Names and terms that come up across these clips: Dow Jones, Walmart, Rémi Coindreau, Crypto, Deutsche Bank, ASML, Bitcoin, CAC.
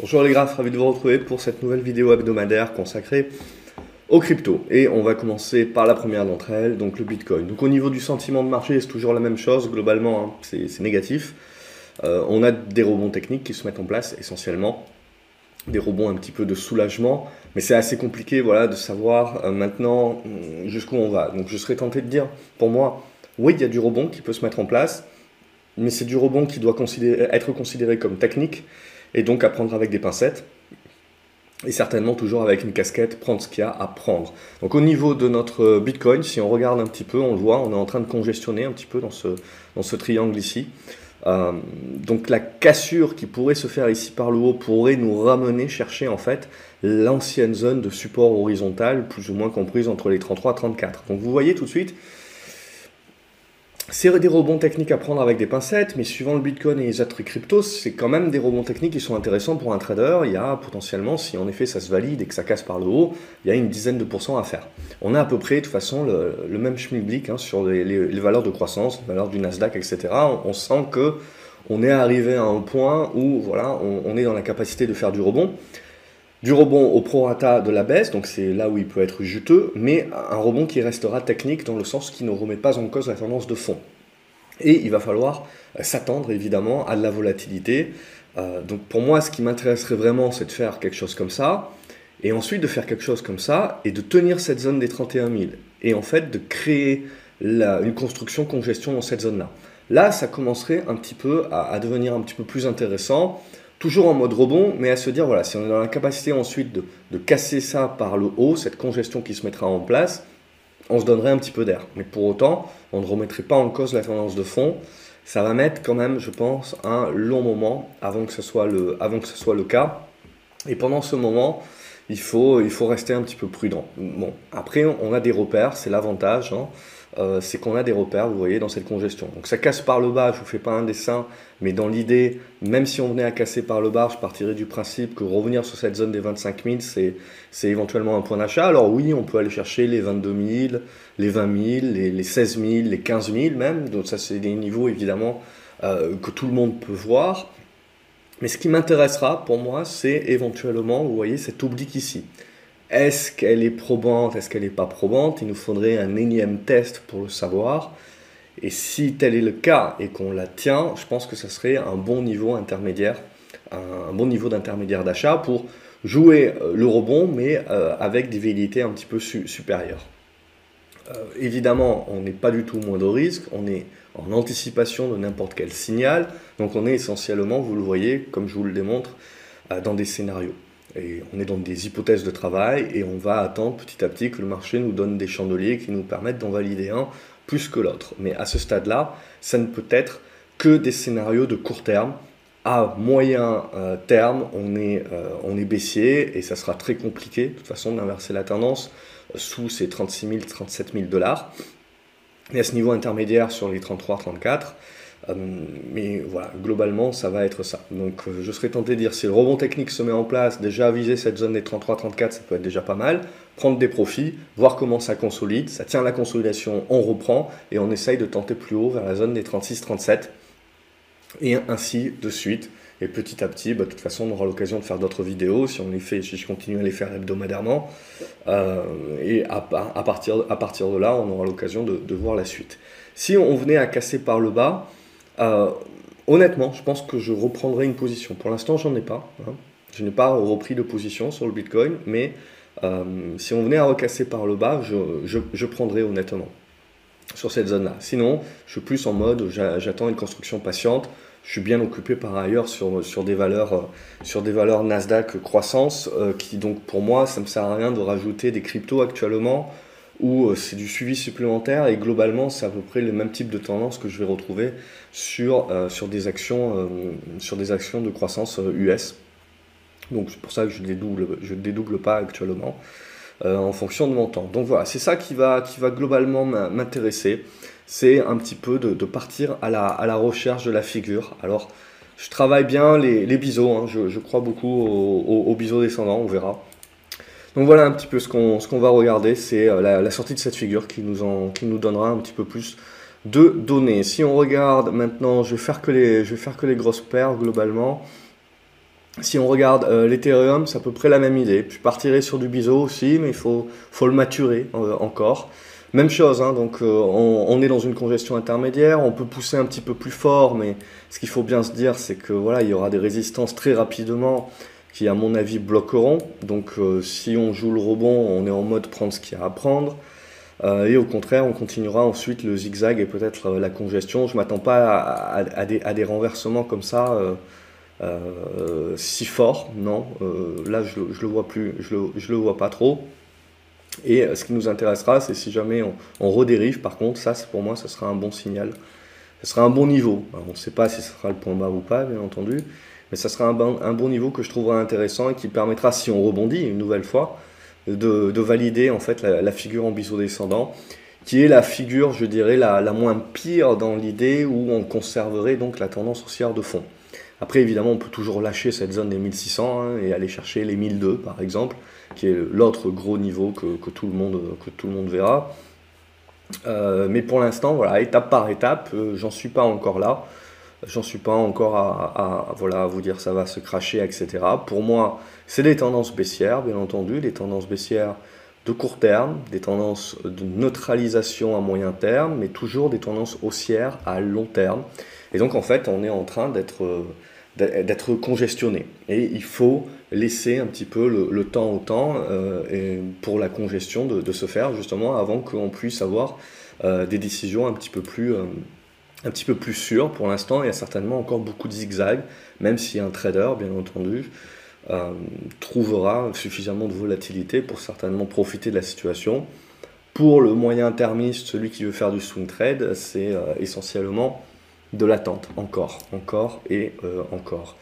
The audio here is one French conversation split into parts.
Bonjour les graphes, ravi de vous retrouver pour cette nouvelle vidéo hebdomadaire consacrée aux cryptos. Et on va commencer par la première d'entre elles, donc le Bitcoin. Donc au niveau du sentiment de marché, c'est toujours la même chose, globalement, hein, c'est négatif. On a des rebonds techniques qui se mettent en place, essentiellement des rebonds un petit peu de soulagement, mais c'est assez compliqué voilà, de savoir maintenant jusqu'où on va. Donc je serais tenté de dire, pour moi, oui, il y a du rebond qui peut se mettre en place, mais c'est du rebond qui doit être considéré comme technique, et donc à prendre avec des pincettes, et certainement toujours avec une casquette, prendre ce qu'il y a à prendre. Donc au niveau de notre Bitcoin, si on regarde un petit peu, on le voit, on est en train de congestionner un petit peu dans ce triangle ici. Donc la cassure qui pourrait se faire ici par le haut pourrait nous ramener chercher en fait l'ancienne zone de support horizontal, plus ou moins comprise entre les 33 et 34. Donc vous voyez tout de suite, c'est des rebonds techniques à prendre avec des pincettes, mais suivant le Bitcoin et les autres cryptos, c'est quand même des rebonds techniques qui sont intéressants pour un trader. Il y a potentiellement, si en effet ça se valide et que ça casse par le haut, il y a une dizaine de pourcents à faire. On a à peu près de toute façon le même schmilblick hein, sur les valeurs de croissance, les valeurs du Nasdaq, etc. On sent qu'on est arrivé à un point où voilà, on est dans la capacité de faire du rebond. Du rebond au prorata de la baisse, donc c'est là où il peut être juteux, mais un rebond qui restera technique dans le sens qui ne remet pas en cause la tendance de fond. Et il va falloir s'attendre évidemment à de la volatilité. Donc pour moi, ce qui m'intéresserait vraiment, c'est de faire quelque chose comme ça, et ensuite de faire quelque chose comme ça, et de tenir cette zone des 31 000, et en fait de créer une congestion dans cette zone-là. Là, ça commencerait un petit peu à devenir un petit peu plus intéressant, toujours en mode rebond, mais à se dire, voilà, si on est dans la capacité ensuite de casser ça par le haut, cette congestion qui se mettra en place, on se donnerait un petit peu d'air. Mais pour autant, on ne remettrait pas en cause la tendance de fond. Ça va mettre quand même, je pense, un long moment avant que ce soit le cas. Et pendant ce moment, il faut rester un petit peu prudent. Bon, après, on a des repères, c'est l'avantage, hein. C'est qu'on a des repères, vous voyez, dans cette congestion. Donc ça casse par le bas, je ne vous fais pas un dessin, mais dans l'idée, même si on venait à casser par le bas, je partirais du principe que revenir sur cette zone des 25 000, c'est éventuellement un point d'achat. Alors oui, on peut aller chercher les 22 000, les 20 000, les 16 000, les 15 000 même. Donc ça, c'est des niveaux, évidemment, que tout le monde peut voir. Mais ce qui m'intéressera, pour moi, c'est éventuellement, vous voyez, cette oblique ici. Est-ce qu'elle est probante? Est-ce qu'elle n'est pas probante? Il nous faudrait un énième test pour le savoir. Et si tel est le cas et qu'on la tient, je pense que ça serait un bon niveau intermédiaire, un bon niveau d'intermédiaire d'achat pour jouer le rebond, mais avec des velléités un petit peu supérieures. Évidemment, on n'est pas du tout moins de risque, on est en anticipation de n'importe quel signal. Donc on est essentiellement, vous le voyez, comme je vous le démontre, dans des scénarios. Et on est dans des hypothèses de travail et on va attendre petit à petit que le marché nous donne des chandeliers qui nous permettent d'en valider un plus que l'autre. Mais à ce stade-là, ça ne peut être que des scénarios de court terme. À moyen terme, on est baissier et ça sera très compliqué de toute façon d'inverser la tendance sous ces 36 000, 37 000 dollars. Et à ce niveau intermédiaire sur les 33, 34. Mais voilà, globalement, ça va être ça. Donc, je serais tenté de dire, si le rebond technique se met en place, déjà viser cette zone des 33-34, ça peut être déjà pas mal. Prendre des profits, voir comment ça consolide. Ça tient la consolidation, on reprend et on essaye de tenter plus haut vers la zone des 36-37 et ainsi de suite. Et petit à petit, de toute façon, on aura l'occasion de faire d'autres vidéos si on les fait, si je continue à les faire hebdomadairement. Et à partir de là, on aura l'occasion de voir la suite. Si on venait à casser par le bas, honnêtement, je pense que je reprendrai une position. Pour l'instant, j'en ai pas. Hein. Je n'ai pas repris de position sur le Bitcoin, mais si on venait à recasser par le bas, je prendrais honnêtement sur cette zone-là. Sinon, je suis plus en mode, j'attends une construction patiente. Je suis bien occupé par ailleurs sur des valeurs Nasdaq croissance, qui donc pour moi, ça ne me sert à rien de rajouter des cryptos actuellement où c'est du suivi supplémentaire et globalement, c'est à peu près le même type de tendance que je vais retrouver sur des actions de croissance US. Donc c'est pour ça que je ne dédouble pas actuellement en fonction de mon temps. Donc voilà, c'est ça qui va globalement m'intéresser. C'est un petit peu de partir à la recherche de la figure. Alors, je travaille bien les biseaux, hein. Je crois beaucoup aux biseaux descendants, on verra. Donc voilà un petit peu ce qu'on va regarder, c'est la sortie de cette figure qui nous donnera un petit peu plus de données. Si on regarde maintenant, je vais faire que les grosses paires globalement. Si on regarde l'Ethereum, c'est à peu près la même idée. Je partirai sur du biseau aussi, mais il faut le maturer encore. Même chose, hein, donc on est dans une congestion intermédiaire, on peut pousser un petit peu plus fort, mais ce qu'il faut bien se dire, c'est que voilà, il y aura des résistances très rapidement qui, à mon avis, bloqueront. Donc si on joue le rebond, on est en mode prendre ce qu'il y a à prendre. Et au contraire, on continuera ensuite le zigzag et peut-être la congestion. Je ne m'attends pas à des renversements comme ça si forts. Non, là, je ne le vois plus, je le vois pas trop. Et ce qui nous intéressera, c'est si jamais on redérive. Par contre, ça, pour moi, ce sera un bon signal. Ce sera un bon niveau. Alors, on ne sait pas si ce sera le point bas ou pas, bien entendu. Mais ça sera un bon niveau que je trouverai intéressant et qui permettra, si on rebondit une nouvelle fois, de valider en fait la figure en biseau descendant, qui est la figure, je dirais, la moins pire dans l'idée où on conserverait donc la tendance haussière de fond. Après, évidemment, on peut toujours lâcher cette zone des 1600 hein, et aller chercher les 1002 par exemple, qui est l'autre gros niveau que tout le monde verra. Mais pour l'instant, voilà, étape par étape, j'en suis pas encore là. J'en suis pas encore à vous dire ça va se crasher, etc. Pour moi, c'est des tendances baissières, bien entendu, des tendances baissières de court terme, des tendances de neutralisation à moyen terme, mais toujours des tendances haussières à long terme. Et donc, en fait, on est en train d'être congestionné. Et il faut laisser un petit peu le temps au temps et pour la congestion de se faire, justement, avant qu'on puisse avoir des décisions un petit peu plus... un petit peu plus sûr. Pour l'instant, il y a certainement encore beaucoup de zigzags, même si un trader, bien entendu, trouvera suffisamment de volatilité pour certainement profiter de la situation. Pour le moyen termiste, celui qui veut faire du swing trade, c'est essentiellement de l'attente, encore et encore.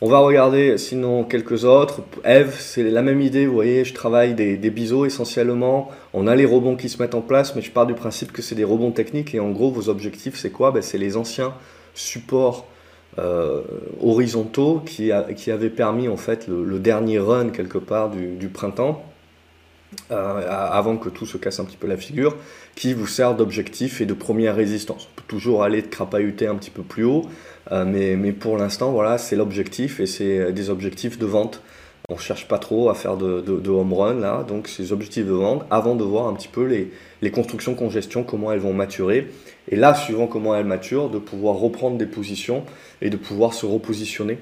On va regarder sinon quelques autres. Eve, c'est la même idée, vous voyez, je travaille des biseaux essentiellement. On a les rebonds qui se mettent en place, mais je pars du principe que c'est des rebonds techniques. Et en gros, vos objectifs, c'est quoi? Ben, c'est les anciens supports horizontaux qui avaient permis en fait le dernier run quelque part du printemps, avant que tout se casse un petit peu la figure, qui vous sert d'objectif et de première résistance. On peut toujours aller crapahuter un petit peu plus haut, mais pour l'instant, voilà, c'est l'objectif et c'est des objectifs de vente. On ne cherche pas trop à faire de home run là, donc ces objectifs de vente avant de voir un petit peu les constructions congestion, comment elles vont maturer. Et là, suivant comment elles maturent, de pouvoir reprendre des positions et de pouvoir se repositionner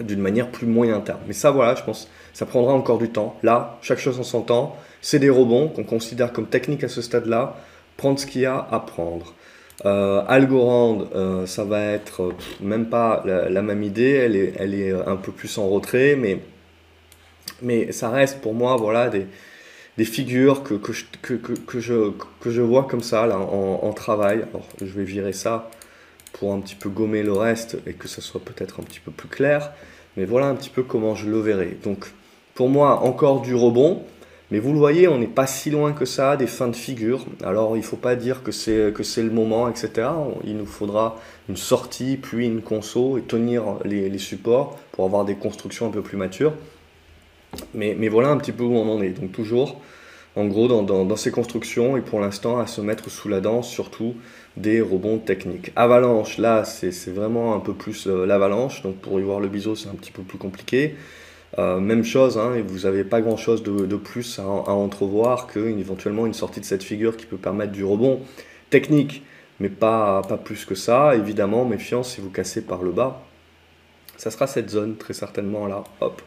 d'une manière plus moyen terme. Mais ça, voilà, je pense, ça prendra encore du temps. Là, chaque chose en son temps, c'est des rebonds qu'on considère comme techniques à ce stade-là. Prendre ce qu'il y a à prendre. Algorand, ça va être même pas la même idée, elle est un peu plus en retrait, mais ça reste pour moi voilà, des figures que je vois comme ça là, en travail. Alors, je vais virer ça pour un petit peu gommer le reste et que ça soit peut-être un petit peu plus clair, mais voilà un petit peu comment je le verrai. Donc pour moi, encore du rebond. Mais vous le voyez, on n'est pas si loin que ça des fins de figure. Alors, il ne faut pas dire que c'est le moment, etc. Il nous faudra une sortie, puis une conso et tenir les supports pour avoir des constructions un peu plus matures. Mais voilà un petit peu où on en est. Donc toujours, en gros, dans ces constructions et pour l'instant, à se mettre sous la dent, surtout des rebonds techniques. Avalanche, là, c'est vraiment un peu plus l'avalanche. Donc pour y voir le biseau, c'est un petit peu plus compliqué. Même chose, hein, et vous n'avez pas grand chose de plus à entrevoir qu'éventuellement une sortie de cette figure qui peut permettre du rebond technique, mais pas plus que ça. Évidemment, méfiance si vous cassez par le bas. Ça sera cette zone, très certainement là, hop,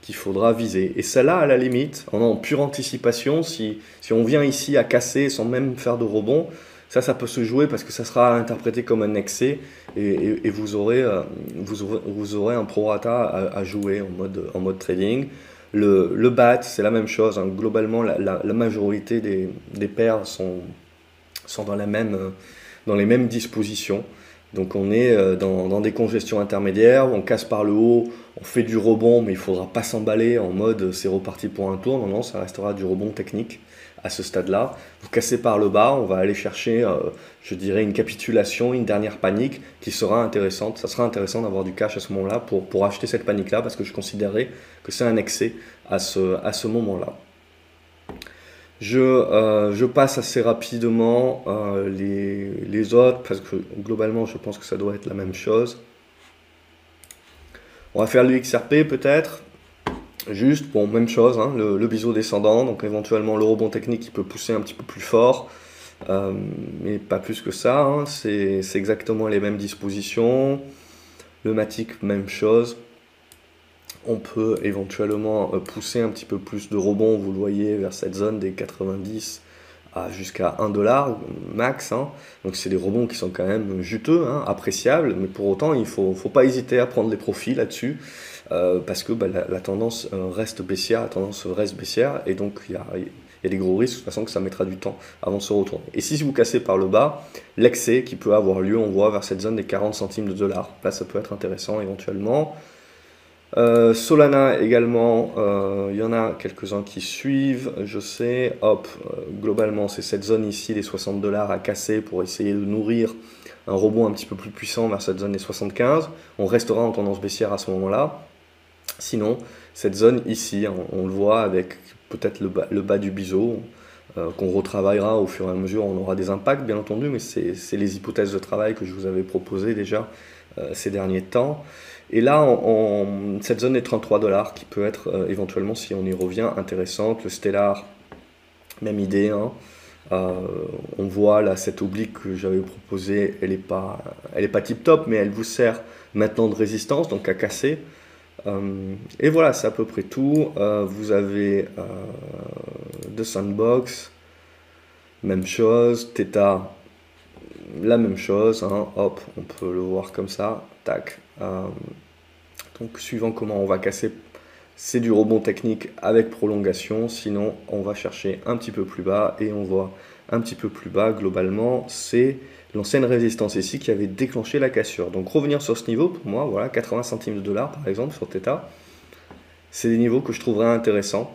qu'il faudra viser. Et celle-là, à la limite, en pure anticipation, si on vient ici à casser sans même faire de rebond, ça peut se jouer parce que ça sera interprété comme un excès et vous aurez un prorata à jouer en mode trading. Le BAT, c'est la même chose. Hein. Globalement, la majorité des paires sont dans les mêmes dispositions. Donc on est dans des congestions intermédiaires, où on casse par le haut, on fait du rebond, mais il ne faudra pas s'emballer en mode c'est reparti pour un tour. Non, ça restera du rebond technique. À ce stade-là, vous cassez par le bas, on va aller chercher, je dirais, une capitulation, une dernière panique qui sera intéressante. Ça sera intéressant d'avoir du cash à ce moment-là pour acheter cette panique-là parce que je considérais que c'est un excès à ce moment-là. Je passe assez rapidement les autres parce que globalement, je pense que ça doit être la même chose. On va faire l'UXRP peut-être. Juste, bon, même chose, hein, le biseau descendant, donc éventuellement le rebond technique qui peut pousser un petit peu plus fort, mais pas plus que ça, hein, c'est exactement les mêmes dispositions. Le matic, même chose. On peut éventuellement pousser un petit peu plus de rebond, vous le voyez, vers cette zone des 90 à jusqu'à 1$ max, hein. Donc c'est des rebonds qui sont quand même juteux, hein, appréciables, mais pour autant il ne faut pas hésiter à prendre des profits là-dessus, parce que bah, la tendance reste baissière, et donc il y a des gros risques de toute façon que ça mettra du temps avant de se retourner. Et si vous cassez par le bas, l'excès qui peut avoir lieu, on voit vers cette zone des 40 centimes de dollars, là ça peut être intéressant éventuellement. Solana également, il y en a quelques-uns qui suivent, je sais, hop, globalement c'est cette zone ici, les 60$ à casser pour essayer de nourrir un rebond un petit peu plus puissant vers cette zone des 75, on restera en tendance baissière à ce moment-là, sinon cette zone ici, on le voit avec peut-être le bas du biseau, qu'on retravaillera au fur et à mesure, on aura des impacts bien entendu, mais c'est les hypothèses de travail que je vous avais proposées déjà ces derniers temps. Et là, cette zone des 33$ qui peut être éventuellement, si on y revient, intéressante. Le Stellar, même idée, hein. On voit là cette oblique que j'avais proposée, elle n'est pas tip top, mais elle vous sert maintenant de résistance, donc à casser. Et voilà, c'est à peu près tout. Vous avez The Sandbox, même chose. Theta, la même chose, hein. Hop, on peut le voir comme ça, tac. Donc suivant comment on va casser, c'est du rebond technique avec prolongation, sinon on va chercher un petit peu plus bas, et on voit un petit peu plus bas globalement c'est l'ancienne résistance ici qui avait déclenché la cassure. Donc revenir sur ce niveau, pour moi, voilà, 80 centimes de dollars par exemple sur Theta, c'est des niveaux que je trouverais intéressants.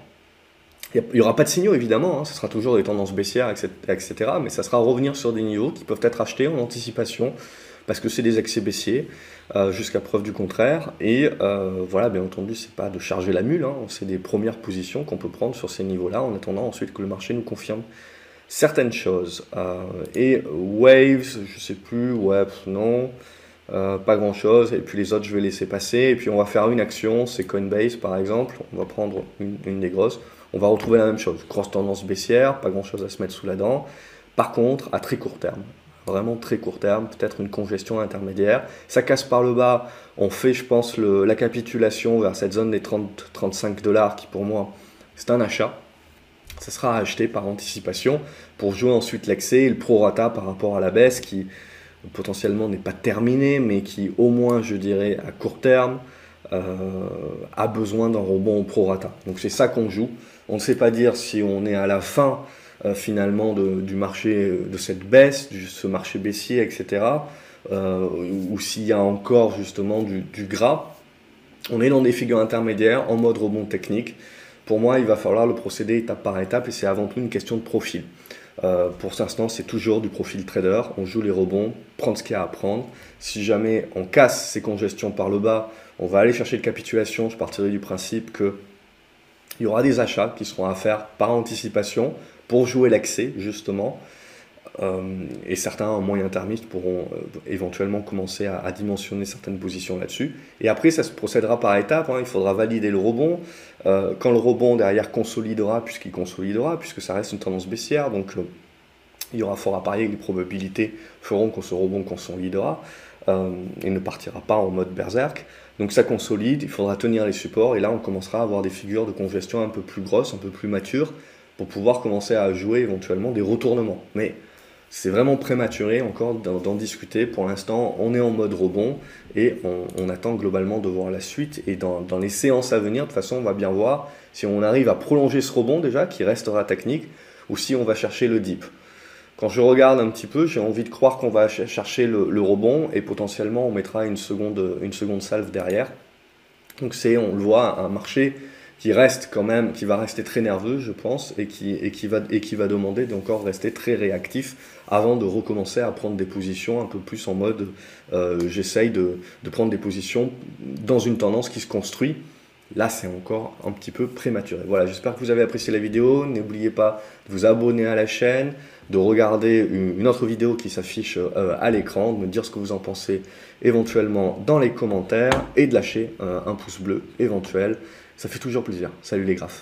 Il n'y aura pas de signaux évidemment, hein, ce sera toujours des tendances baissières, etc. Mais ça sera revenir sur des niveaux qui peuvent être achetés en anticipation, parce que c'est des excès baissiers, jusqu'à preuve du contraire. Et voilà, bien entendu, c'est pas de charger la mule, hein, c'est des premières positions qu'on peut prendre sur ces niveaux-là, en attendant ensuite que le marché nous confirme certaines choses. Et Waves, je sais plus, ouais, non, pas grand-chose. Et puis les autres, je vais laisser passer. Et puis on va faire une action, c'est Coinbase par exemple, on va prendre une des grosses. On va retrouver la même chose, grosse tendance baissière, pas grand-chose à se mettre sous la dent. Par contre, à très court terme, vraiment très court terme, peut-être une congestion intermédiaire. Ça casse par le bas, on fait, je pense, la capitulation vers cette zone des 30-35$ qui, pour moi, c'est un achat. Ça sera acheté par anticipation pour jouer ensuite l'excès et le prorata par rapport à la baisse qui, potentiellement, n'est pas terminée, mais qui, au moins, je dirais, à court terme, a besoin d'un rebond au prorata. Donc, c'est ça qu'on joue. On ne sait pas dire si on est à la fin finalement du marché, de cette baisse, de ce marché baissier, etc. Ou s'il y a encore justement du gras. On est dans des figures intermédiaires en mode rebond technique. Pour moi, il va falloir le procéder étape par étape, et c'est avant tout une question de profil. Pour l'instant, c'est toujours du profil trader. On joue les rebonds, prendre ce qu'il y a à prendre. Si jamais on casse ces congestions par le bas, on va aller chercher de capitulation. Je partirai du principe que il y aura des achats qui seront à faire par anticipation pour jouer l'accès justement, et certains en moyen termiste pourront éventuellement commencer à dimensionner certaines positions là-dessus. Et après, ça se procédera par étapes, hein. Il faudra valider le rebond, quand le rebond derrière consolidera, puisque ça reste une tendance baissière, donc il y aura fort à parier que les probabilités feront qu'on se rebond consolidera, et ne partira pas en mode berserk. Donc ça consolide, il faudra tenir les supports, et là on commencera à avoir des figures de congestion un peu plus grosses, un peu plus matures, pour pouvoir commencer à jouer éventuellement des retournements. Mais c'est vraiment prématuré encore d'en discuter. Pour l'instant, on est en mode rebond, et on attend globalement de voir la suite. Et dans les séances à venir, de toute façon, on va bien voir si on arrive à prolonger ce rebond déjà, qui restera technique, ou si on va chercher le dip. Quand je regarde un petit peu, j'ai envie de croire qu'on va chercher le rebond, et potentiellement on mettra une seconde salve derrière. Donc on le voit, un marché qui reste quand même, qui va rester très nerveux je pense, et qui va demander d'encore rester très réactif avant de recommencer à prendre des positions un peu plus en mode j'essaye de prendre des positions dans une tendance qui se construit là c'est encore un petit peu prématuré. Voilà, j'espère que vous avez apprécié la vidéo. N'oubliez pas de vous abonner à la chaîne, de regarder une autre vidéo qui s'affiche à l'écran, de me dire ce que vous en pensez éventuellement dans les commentaires et de lâcher un pouce bleu éventuel. Ça fait toujours plaisir. Salut les graphes.